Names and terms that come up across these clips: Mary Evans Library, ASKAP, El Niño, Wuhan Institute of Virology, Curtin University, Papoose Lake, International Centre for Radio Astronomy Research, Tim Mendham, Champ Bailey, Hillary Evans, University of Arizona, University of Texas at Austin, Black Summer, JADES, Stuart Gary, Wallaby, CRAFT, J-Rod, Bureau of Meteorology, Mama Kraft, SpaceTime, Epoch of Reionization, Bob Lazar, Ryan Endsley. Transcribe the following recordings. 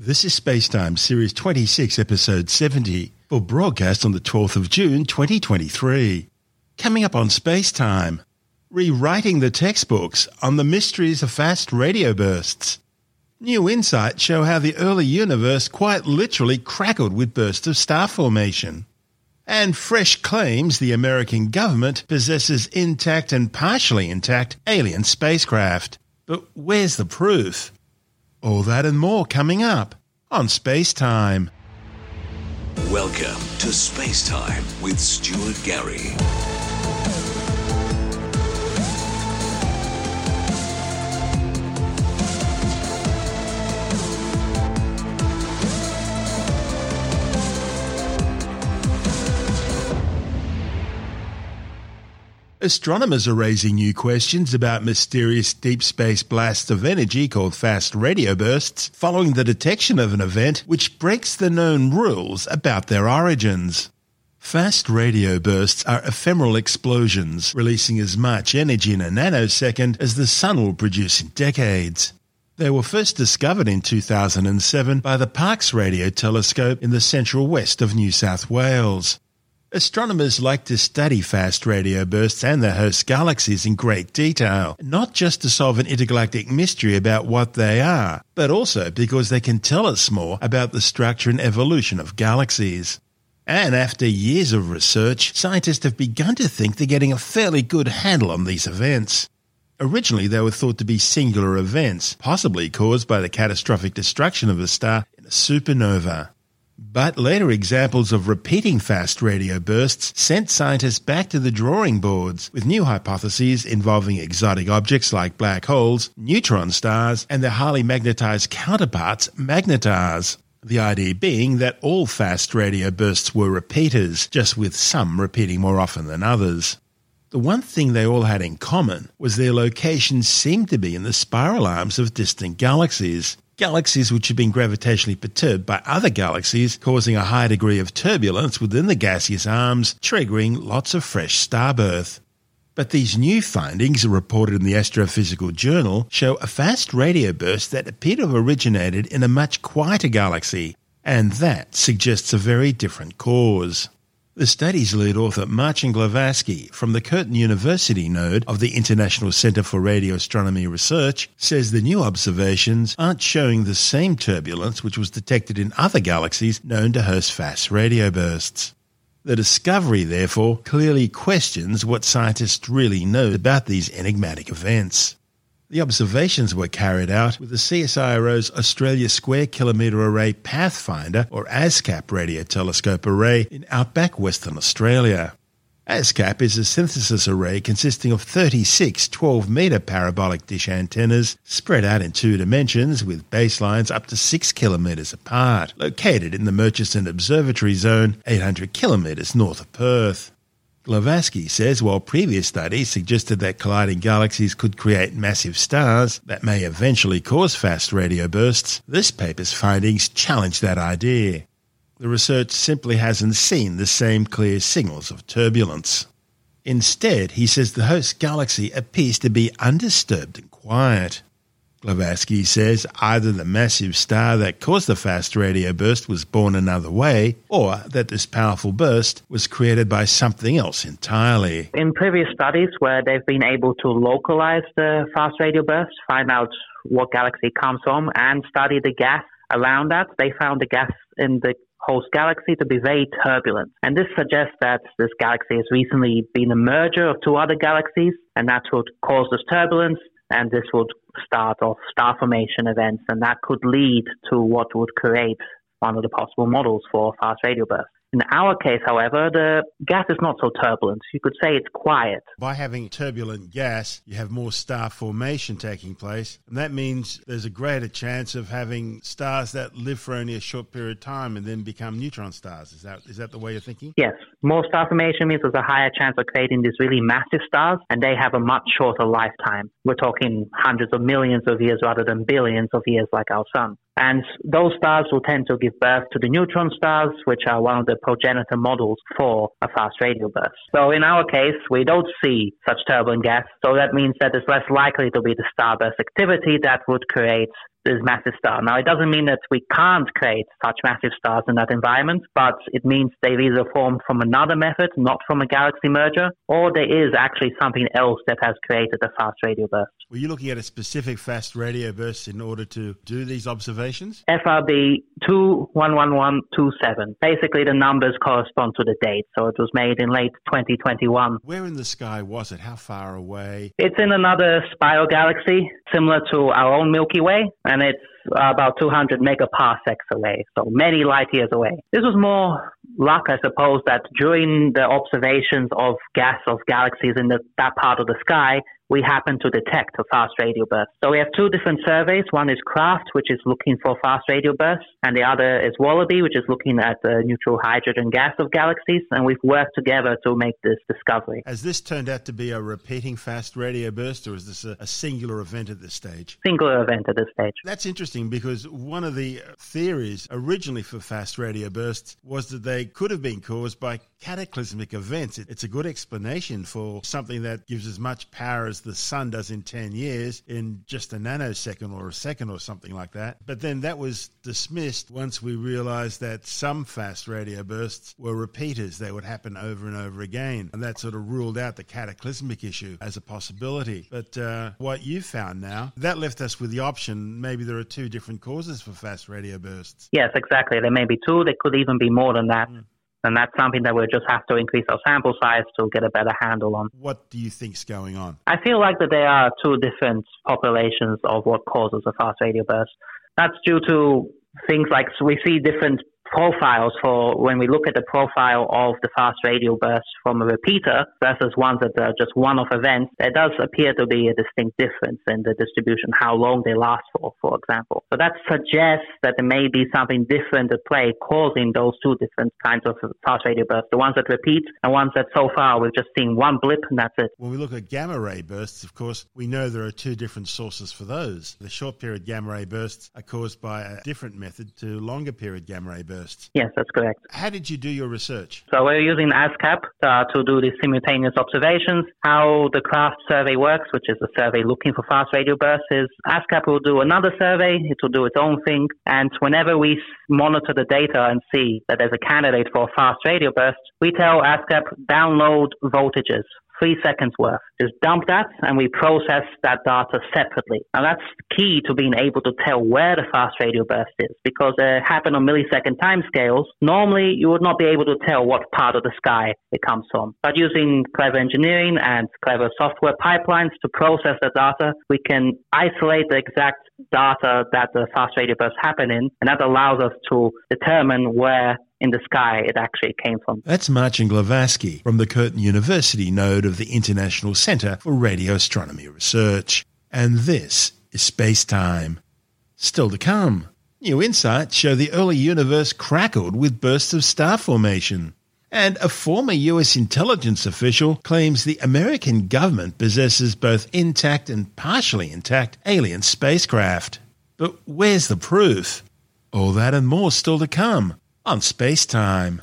This is Spacetime, Series 26, Episode 70, for broadcast on the 12th of June, 2023. Coming up on Spacetime, rewriting the textbooks on the mysteries of fast radio bursts. New insights show how the early universe quite literally crackled with bursts of star formation. And fresh claims the American government possesses intact and partially intact alien spacecraft. But where's the proof? All that and more coming up on Spacetime. Welcome to Spacetime with Stuart Gary. Astronomers are raising new questions about mysterious deep space blasts of energy called fast radio bursts following the detection of an event which breaks the known rules about their origins. Fast radio bursts are ephemeral explosions, releasing as much energy in a nanosecond as the sun will produce in decades. They were first discovered in 2007 by the Parkes Radio Telescope in the central west of New South Wales. Astronomers like to study fast radio bursts and their host galaxies in great detail, not just to solve an intergalactic mystery about what they are, but also because they can tell us more about the structure and evolution of galaxies. And after years of research, scientists have begun to think they're getting a fairly good handle on these events. Originally, they were thought to be singular events, possibly caused by the catastrophic destruction of a star in a supernova. But later examples of repeating fast radio bursts sent scientists back to the drawing boards with new hypotheses involving exotic objects like black holes, neutron stars, and their highly magnetized counterparts, magnetars. The idea being that all fast radio bursts were repeaters, just with some repeating more often than others. The one thing they all had in common was their locations seemed to be in the spiral arms of distant galaxies. Galaxies which have been gravitationally perturbed by other galaxies, causing a high degree of turbulence within the gaseous arms, triggering lots of fresh starbirth. But these new findings, reported in the Astrophysical Journal, show a fast radio burst that appeared to have originated in a much quieter galaxy, and that suggests a very different cause. The study's lead author, Marcin Glowacki, from the Curtin University node of the International Centre for Radio Astronomy Research, says the new observations aren't showing the same turbulence which was detected in other galaxies known to host fast radio bursts. The discovery, therefore, clearly questions what scientists really know about these enigmatic events. The observations were carried out with the CSIRO's Australia Square Kilometre Array Pathfinder, or ASKAP, radio telescope array in outback Western Australia. ASKAP is a synthesis array consisting of 36 12-metre parabolic dish antennas spread out in two dimensions with baselines up to 6 kilometres apart, located in the Murchison Observatory Zone, 800 kilometres north of Perth. Glowacki says while previous studies suggested that colliding galaxies could create massive stars that may eventually cause fast radio bursts, this paper's findings challenge that idea. The research simply hasn't seen the same clear signals of turbulence. Instead, he says the host galaxy appears to be undisturbed and quiet. Glowacki says either the massive star that caused the fast radio burst was born another way, or that this powerful burst was created by something else entirely. In previous studies where they've been able to localize the fast radio burst, find out what galaxy it comes from, and study the gas around that, they found the gas in the host galaxy to be very turbulent. And this suggests that this galaxy has recently been a merger of two other galaxies, and that's what caused this turbulence. And this would start off star formation events, and that could lead to what would create one of the possible models for fast radio bursts. In our case, however, the gas is not so turbulent. You could say it's quiet. By having turbulent gas, you have more star formation taking place, and that means there's a greater chance of having stars that live for only a short period of time and then become neutron stars. Is that the way you're thinking? Yes. More star formation means there's a higher chance of creating these really massive stars, and they have a much shorter lifetime. We're talking hundreds of millions of years rather than billions of years like our sun. And those stars will tend to give birth to the neutron stars, which are one of the progenitor models for a fast radio burst. So in our case, we don't see such turbulent gas. So that means that it's less likely to be the starburst activity that would create this massive star. Now, it doesn't mean that we can't create such massive stars in that environment, but it means they've either formed from another method, not from a galaxy merger, or there is actually something else that has created a fast radio burst. Were you looking at a specific fast radio burst in order to do these observations? FRB 211127. Basically, the numbers correspond to the date, so it was made in late 2021. Where in the sky was it? How far away? It's in another spiral galaxy, similar to our own Milky Way, and it's about 200 megaparsecs away, so many light years away. This was more luck, I suppose, that during the observations of gas of galaxies in that part of the sky, we happen to detect a fast radio burst. So we have two different surveys. One is CRAFT, which is looking for fast radio bursts, and the other is Wallaby, which is looking at the neutral hydrogen gas of galaxies, and we've worked together to make this discovery. Has this turned out to be a repeating fast radio burst, or is this a singular event at this stage? Singular event at this stage. That's interesting, because one of the theories originally for fast radio bursts was that they could have been caused by cataclysmic events. It's a good explanation for something that gives as much power as the sun does in 10 years in just a nanosecond or a second or something like that. But then that was dismissed once we realized that some fast radio bursts were repeaters. They would happen over and over again. And that sort of ruled out the cataclysmic issue as a possibility. But what you found now, that left us with the option, maybe there are two different causes for fast radio bursts. Yes, exactly. There may be two. There could even be more than that. Mm. And that's something that we'll just have to increase our sample size to get a better handle on. What do you think's going on? I feel like that there are two different populations of what causes a fast radio burst. That's due to things like we see different profiles for when we look at the profile of the fast radio burst from a repeater versus ones that are just one-off events. There does appear to be a distinct difference in the distribution, how long they last for example. So that suggests that there may be something different at play causing those two different kinds of fast radio bursts, the ones that repeat and ones that so far we've just seen one blip and that's it. When we look at gamma ray bursts, of course, we know there are two different sources for those. The short period gamma ray bursts are caused by a different method to longer period gamma ray bursts. Yes, that's correct. How did you do your research? So we're using ASKAP to do these simultaneous observations. How the CRAFT survey works, which is a survey looking for fast radio bursts, is ASKAP will do another survey. It will do its own thing. And whenever we monitor the data and see that there's a candidate for a fast radio burst, we tell ASKAP, download voltages. 3 seconds worth. Just dump that and we process that data separately. And that's key to being able to tell where the fast radio burst is, because they happen on millisecond timescales. Normally, you would not be able to tell what part of the sky it comes from. But using clever engineering and clever software pipelines to process the data, we can isolate the exact data that the fast radio burst happened in, and that allows us to determine where in the sky it actually came from. That's Marcin Glowacki from the Curtin University node of the International Centre for Radio Astronomy Research. And this is Space Time. Still to come, new insights show the early universe crackled with bursts of star formation. And a former US intelligence official claims the American government possesses both intact and partially intact alien spacecraft. But where's the proof? All that and more still to come on Space Time.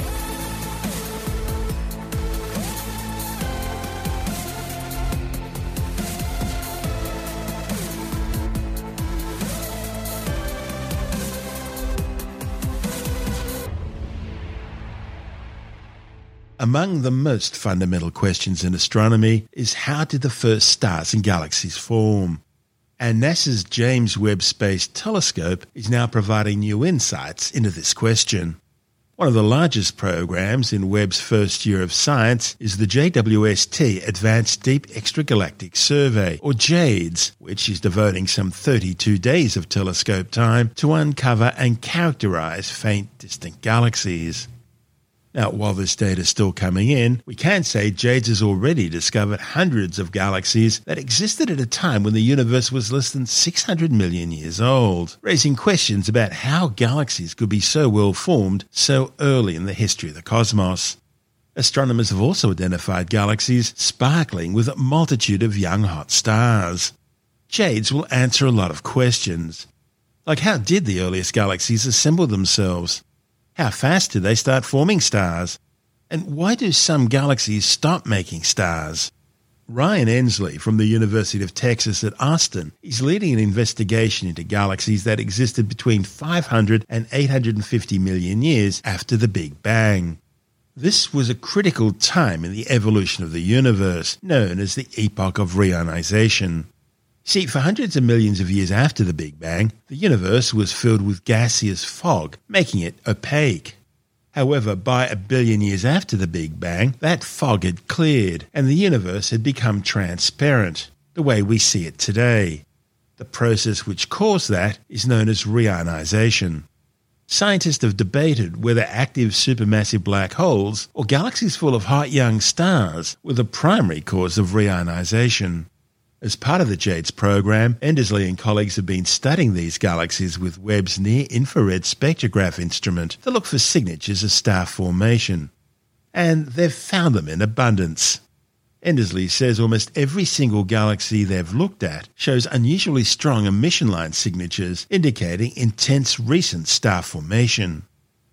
Among the most fundamental questions in astronomy is how did the first stars and galaxies form? And NASA's James Webb Space Telescope is now providing new insights into this question. One of the largest programs in Webb's first year of science is the JWST Advanced Deep Extragalactic Survey, or JADES, which is devoting some 32 days of telescope time to uncover and characterize faint, distant galaxies. Now, while this data is still coming in, we can say JADES has already discovered hundreds of galaxies that existed at a time when the universe was less than 600 million years old, raising questions about how galaxies could be so well formed so early in the history of the cosmos. Astronomers have also identified galaxies sparkling with a multitude of young hot stars. JADES will answer a lot of questions, like how did the earliest galaxies assemble themselves? How fast do they start forming stars? And why do some galaxies stop making stars? Ryan Endsley from the University of Texas at Austin is leading an investigation into galaxies that existed between 500 and 850 million years after the Big Bang. This was a critical time in the evolution of the universe, known as the Epoch of Reionization. See, for hundreds of millions of years after the Big Bang, the universe was filled with gaseous fog, making it opaque. However, by a billion years after the Big Bang, that fog had cleared, and the universe had become transparent, the way we see it today. The process which caused that is known as reionization. Scientists have debated whether active supermassive black holes or galaxies full of hot young stars were the primary cause of reionization. As part of the JADES program, Endersley and colleagues have been studying these galaxies with Webb's near-infrared spectrograph instrument to look for signatures of star formation. And they've found them in abundance. Endersley says almost every single galaxy they've looked at shows unusually strong emission line signatures indicating intense recent star formation.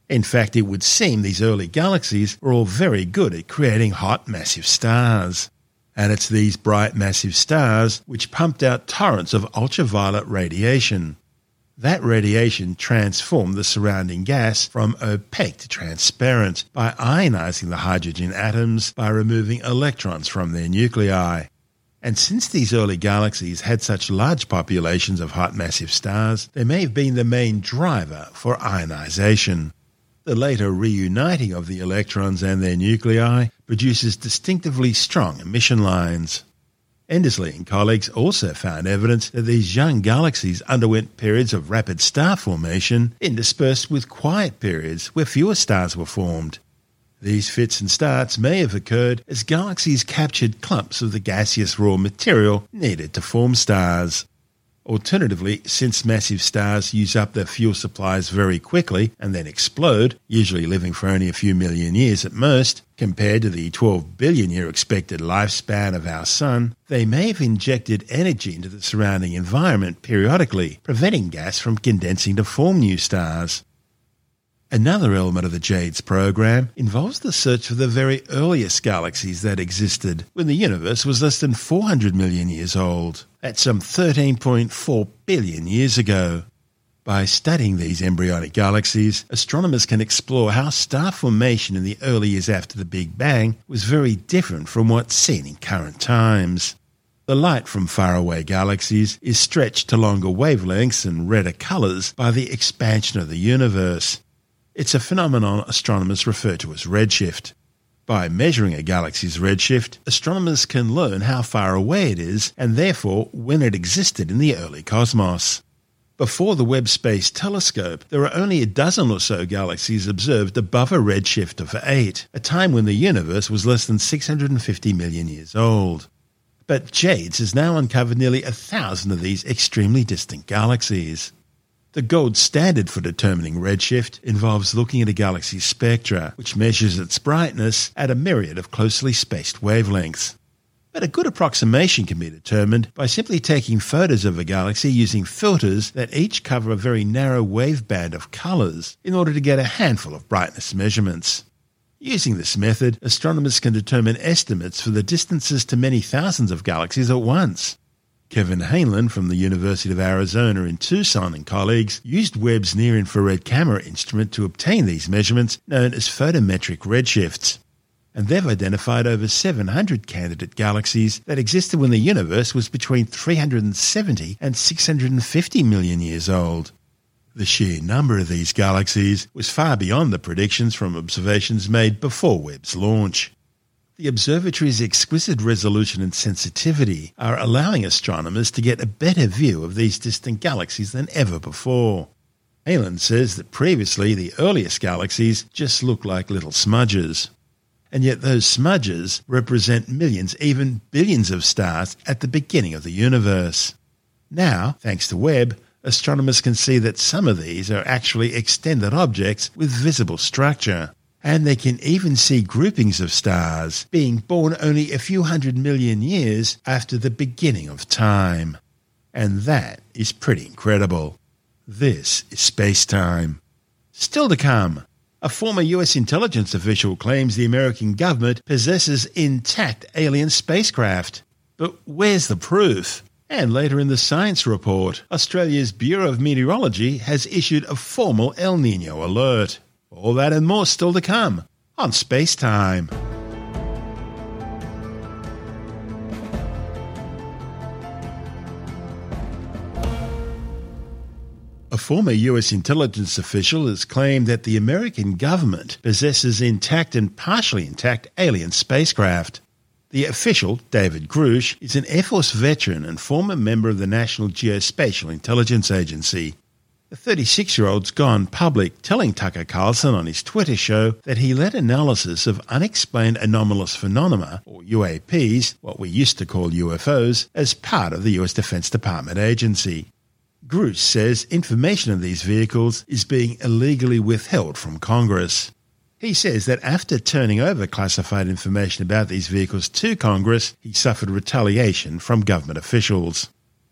In fact, it would seem these early galaxies were all very good at creating hot, massive stars. And it's these bright, massive stars which pumped out torrents of ultraviolet radiation. That radiation transformed the surrounding gas from opaque to transparent by ionizing the hydrogen atoms by removing electrons from their nuclei. And since these early galaxies had such large populations of hot massive stars, they may have been the main driver for ionization. The later reuniting of the electrons and their nuclei produces distinctively strong emission lines. Endersley and colleagues also found evidence that these young galaxies underwent periods of rapid star formation interspersed with quiet periods where fewer stars were formed. These fits and starts may have occurred as galaxies captured clumps of the gaseous raw material needed to form stars. Alternatively, since massive stars use up their fuel supplies very quickly and then explode, usually living for only a few million years at most, compared to the 12 billion year expected lifespan of our Sun, they may have injected energy into the surrounding environment periodically, preventing gas from condensing to form new stars. Another element of the JADES program involves the search for the very earliest galaxies that existed when the universe was less than 400 million years old. That's some 13.4 billion years ago. By studying these embryonic galaxies, astronomers can explore how star formation in the early years after the Big Bang was very different from what's seen in current times. The light from faraway galaxies is stretched to longer wavelengths and redder colours by the expansion of the universe. It's a phenomenon astronomers refer to as redshift. By measuring a galaxy's redshift, astronomers can learn how far away it is and therefore when it existed in the early cosmos. Before the Webb Space Telescope, there were only a dozen or so galaxies observed above a redshift of 8, a time when the universe was less than 650 million years old. But JADES has now uncovered nearly 1,000 of these extremely distant galaxies. The gold standard for determining redshift involves looking at a galaxy's spectra, which measures its brightness at a myriad of closely spaced wavelengths. But a good approximation can be determined by simply taking photos of a galaxy using filters that each cover a very narrow waveband of colours in order to get a handful of brightness measurements. Using this method, astronomers can determine estimates for the distances to many thousands of galaxies at once. Kevin Hainline from the University of Arizona in Tucson and colleagues used Webb's near-infrared camera instrument to obtain these measurements known as photometric redshifts. And they've identified over 700 candidate galaxies that existed when the universe was between 370 and 650 million years old. The sheer number of these galaxies was far beyond the predictions from observations made before Webb's launch. The observatory's exquisite resolution and sensitivity are allowing astronomers to get a better view of these distant galaxies than ever before. Hainline says that previously the earliest galaxies just looked like little smudges. And yet those smudges represent millions, even billions of stars at the beginning of the universe. Now, thanks to Webb, astronomers can see that some of these are actually extended objects with visible structure. And they can even see groupings of stars being born only a few hundred million years after the beginning of time. And that is pretty incredible. This is SpaceTime. Still to come, A former U.S. intelligence official claims the American government possesses intact alien spacecraft. But where's the proof? And later in the science report, Australia's Bureau of Meteorology has issued a formal El Niño alert. All that and more still to come on Space Time. A former U.S. intelligence official has claimed that the American government possesses intact and partially intact alien spacecraft. The official, David Grusch, is an Air Force veteran and former member of the National Geospatial Intelligence Agency. The 36-year-old's gone public, telling Tucker Carlson on his Twitter show that he led analysis of unexplained anomalous phenomena, or UAPs, what we used to call UFOs, as part of the U.S. Defense Department agency. Grusch says information on these vehicles is being illegally withheld from Congress. He says that after turning over classified information about these vehicles to Congress, he suffered retaliation from government officials.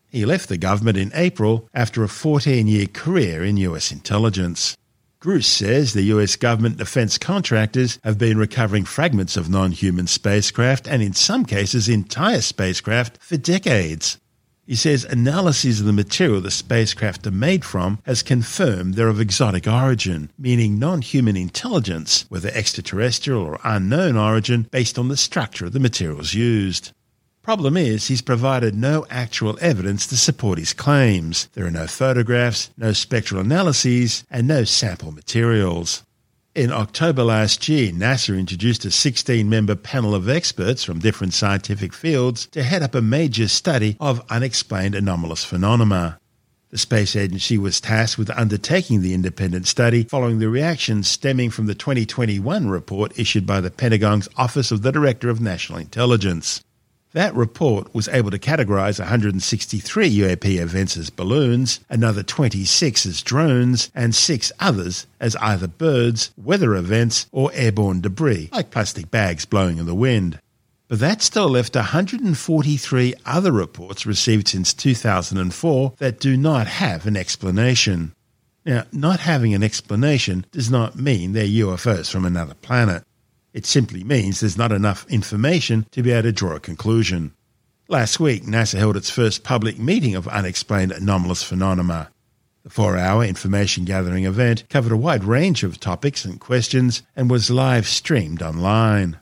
He left the government in April after a 14-year career in U.S. intelligence. Grusch says the U.S. government defense contractors have been recovering fragments of non-human spacecraft and in some cases entire spacecraft for decades. He says analyses of the material the spacecraft are made from has confirmed they're of exotic origin, meaning non-human intelligence, whether extraterrestrial or unknown origin, based on the structure of the materials used. Problem is, he's provided no actual evidence to support his claims. There are no photographs, no spectral analyses, and no sample materials. In October last year, NASA introduced a 16-member panel of experts from different scientific fields to head up a major study of unexplained anomalous phenomena. The space agency was tasked with undertaking the independent study following the reactions stemming from the 2021 report issued by the Pentagon's Office of the Director of National Intelligence. That report was able to categorize 163 UAP events as balloons, another 26 as drones, and 6 others as either birds, weather events, or airborne debris, like plastic bags blowing in the wind. But that still left 143 other reports received since 2004 that do not have an explanation. Now, not having an explanation does not mean they're UFOs from another planet. It simply means there's not enough information to be able to draw a conclusion. Last week, NASA held its first public meeting of unexplained anomalous phenomena. The 4-hour information-gathering event covered a wide range of topics and questions and was live-streamed online.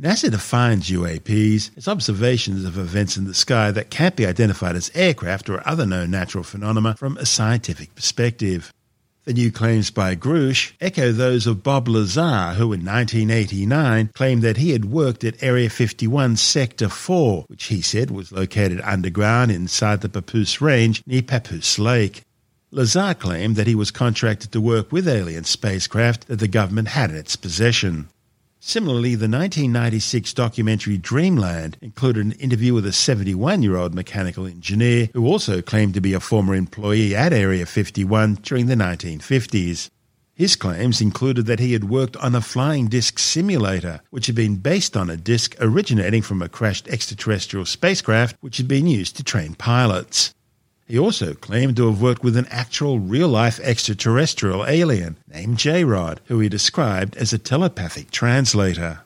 NASA defines UAPs as observations of events in the sky that can't be identified as aircraft or other known natural phenomena from a scientific perspective. The new claims by Grusch echo those of Bob Lazar, who in 1989 claimed that he had worked at Area 51 Sector 4, which he said was located underground inside the Papoose Range near Papoose Lake. Lazar claimed that he was contracted to work with alien spacecraft that the government had in its possession. Similarly, the 1996 documentary Dreamland included an interview with a 71-year-old mechanical engineer who also claimed to be a former employee at Area 51 during the 1950s. His claims included that he had worked on a flying disc simulator, which had been based on a disc originating from a crashed extraterrestrial spacecraft which had been used to train pilots. He also claimed to have worked with an actual real-life extraterrestrial alien named J-Rod, who he described as a telepathic translator.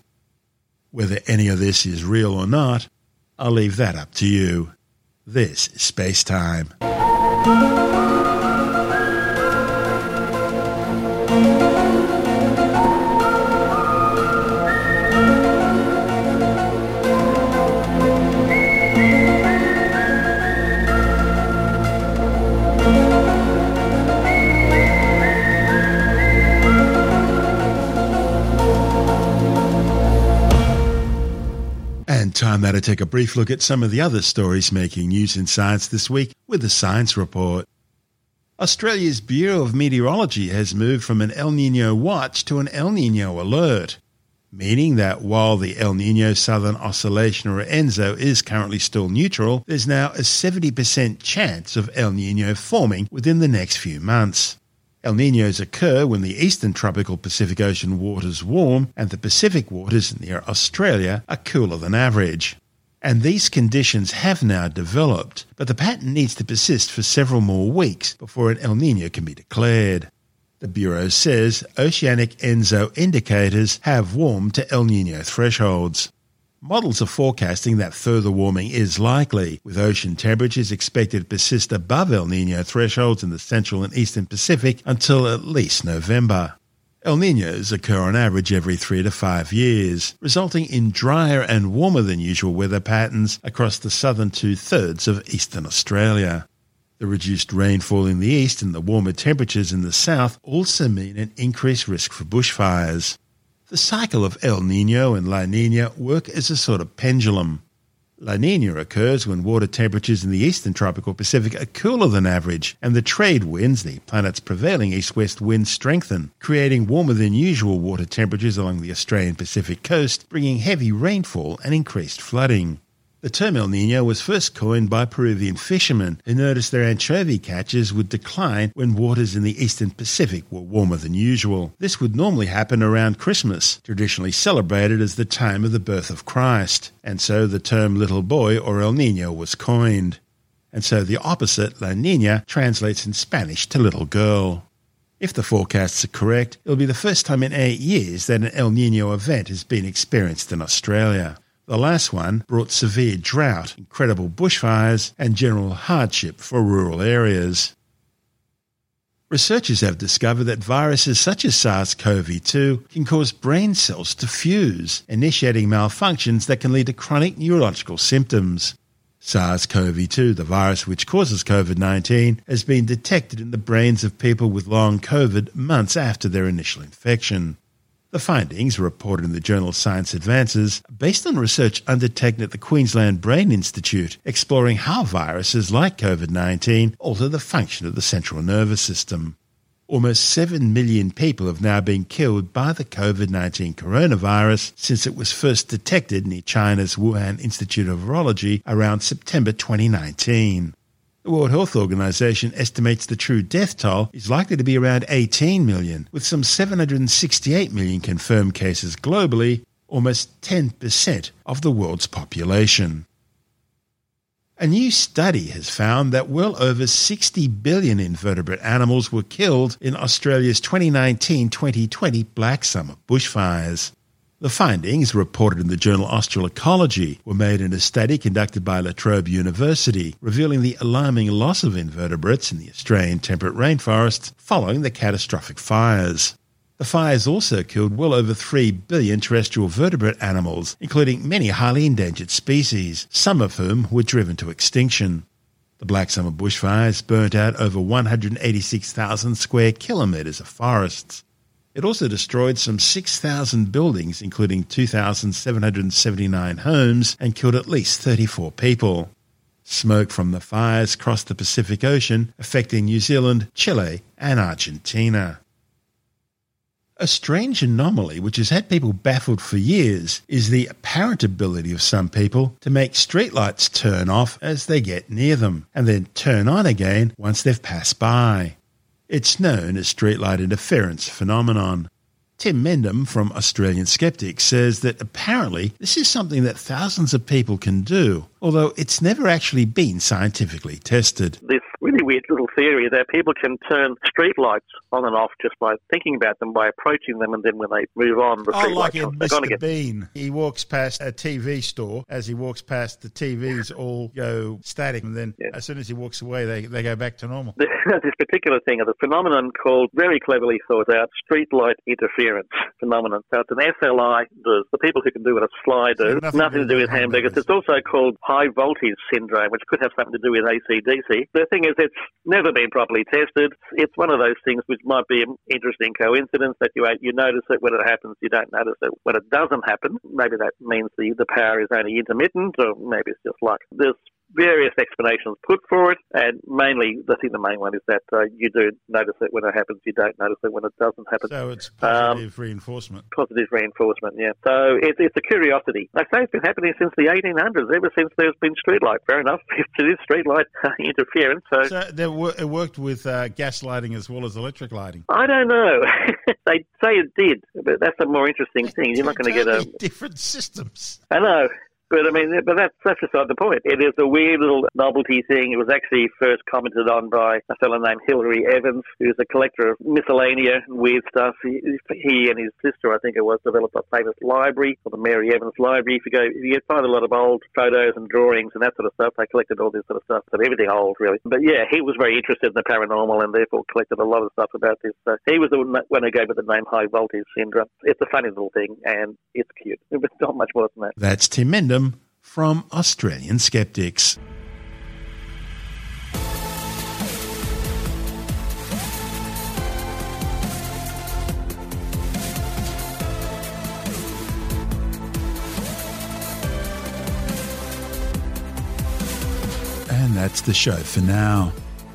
Whether any of this is real or not, I'll leave that up to you. This is Space Time. Time now to take a brief look at some of the other stories making news in science this week with the Science Report. Australia's Bureau of Meteorology has moved from an El Niño watch to an El Niño alert, meaning that while the El Niño Southern Oscillation or ENSO is currently still neutral, there's now a 70% chance of El Niño forming within the next few months. El Niños occur when the eastern tropical Pacific Ocean waters warm and the Pacific waters near Australia are cooler than average. And these conditions have now developed, but the pattern needs to persist for several more weeks before an El Niño can be declared. The Bureau says oceanic ENSO indicators have warmed to El Niño thresholds. Models are forecasting that further warming is likely, with ocean temperatures expected to persist above El Niño thresholds in the central and eastern Pacific until at least November. El Niños occur on average every 3 to 5 years, resulting in drier and warmer than usual weather patterns across the southern two-thirds of eastern Australia. The reduced rainfall in the east and the warmer temperatures in the south also mean an increased risk for bushfires. The cycle of El Niño and La Niña work as a sort of pendulum. La Niña occurs when water temperatures in the eastern tropical Pacific are cooler than average, and the trade winds, the planet's prevailing east-west winds, strengthen, creating warmer than usual water temperatures along the Australian Pacific coast, bringing heavy rainfall and increased flooding. The term El Niño was first coined by Peruvian fishermen who noticed their anchovy catches would decline when waters in the eastern Pacific were warmer than usual. This would normally happen around Christmas, traditionally celebrated as the time of the birth of Christ, and so the term little boy or El Niño was coined. And so the opposite, La Niña, translates in Spanish to little girl. If the forecasts are correct, it'll be the first time in 8 years that an El Niño event has been experienced in Australia. The last one brought severe drought, incredible bushfires, and general hardship for rural areas. Researchers have discovered that viruses such as SARS-CoV-2 can cause brain cells to fuse, initiating malfunctions that can lead to chronic neurological symptoms. SARS-CoV-2, the virus which causes COVID-19, has been detected in the brains of people with long COVID months after their initial infection. The findings, reported in the journal Science Advances, are based on research undertaken at the Queensland Brain Institute, exploring how viruses like COVID-19 alter the function of the central nervous system. Almost 7 million people have now been killed by the COVID-19 coronavirus since it was first detected near China's Wuhan Institute of Virology around September 2019. The World Health Organization estimates the true death toll is likely to be around 18 million, with some 768 million confirmed cases globally, almost 10% of the world's population. A new study has found that well over 60 billion invertebrate animals were killed in Australia's 2019-2020 Black Summer bushfires. The findings, reported in the journal Australocology, were made in a study conducted by La Trobe University, revealing the alarming loss of invertebrates in the Australian temperate rainforests following the catastrophic fires. The fires also killed well over 3 billion terrestrial vertebrate animals, including many highly endangered species, some of whom were driven to extinction. The Black Summer bushfires burnt out over 186,000 square kilometres of forests. It also destroyed some 6,000 buildings, including 2,779 homes, and killed at least 34 people. Smoke from the fires crossed the Pacific Ocean, affecting New Zealand, Chile, and Argentina. A strange anomaly which has had people baffled for years is the apparent ability of some people to make streetlights turn off as they get near them, and then turn on again once they've passed by. It's known as streetlight interference phenomenon. Tim Mendham from Australian Skeptics says that apparently this is something that thousands of people can do, although it's never actually been scientifically tested. This really weird little theory that people can turn streetlights on and off just by thinking about them, by approaching them, and then when they move on, the streetlights like in Mr. Bean. He walks past a TV store. As he walks past, the TVs all go static, and then as soon as he walks away, they go back to normal. This particular thing is a phenomenon called, very cleverly thought out, streetlight interference phenomenon. So it's an SLI, the people who can do what a sly do. Nothing to do with hamburgers. It's also called high voltage syndrome, which could have something to do with ACDC. The thing is, it's never been properly tested. It's one of those things which might be an interesting coincidence that you notice it when it happens, you don't notice it when it doesn't happen. Maybe that means the power is only intermittent, or maybe it's just luck. There's various explanations put for it, and mainly, the main one is that you do notice it when it happens, you don't notice it when it doesn't happen. So it's positive reinforcement. Positive reinforcement, yeah. So it's a curiosity. I say it's been happening since the 1800s, ever since there's been streetlight. Fair enough, it is streetlight interference. So it worked with gas lighting as well as electric lighting. I don't know. They say it did, but that's a more interesting thing. You're not going to get a different systems. I know. But I mean, but that's beside the point. It is a weird little novelty thing. It was actually first commented on by a fellow named Hillary Evans, who's a collector of miscellanea and weird stuff. He and his sister, I think it was, developed a famous library called the Mary Evans Library. You find a lot of old photos and drawings and that sort of stuff. They collected all this sort of stuff, but everything old, really. But yeah, he was very interested in the paranormal and therefore collected a lot of stuff about this. So he was the one who gave it the name high voltage syndrome. It's a funny little thing and it's cute. But not much more than that. That's Tim Mendham from Australian Skeptics. And that's the show for now.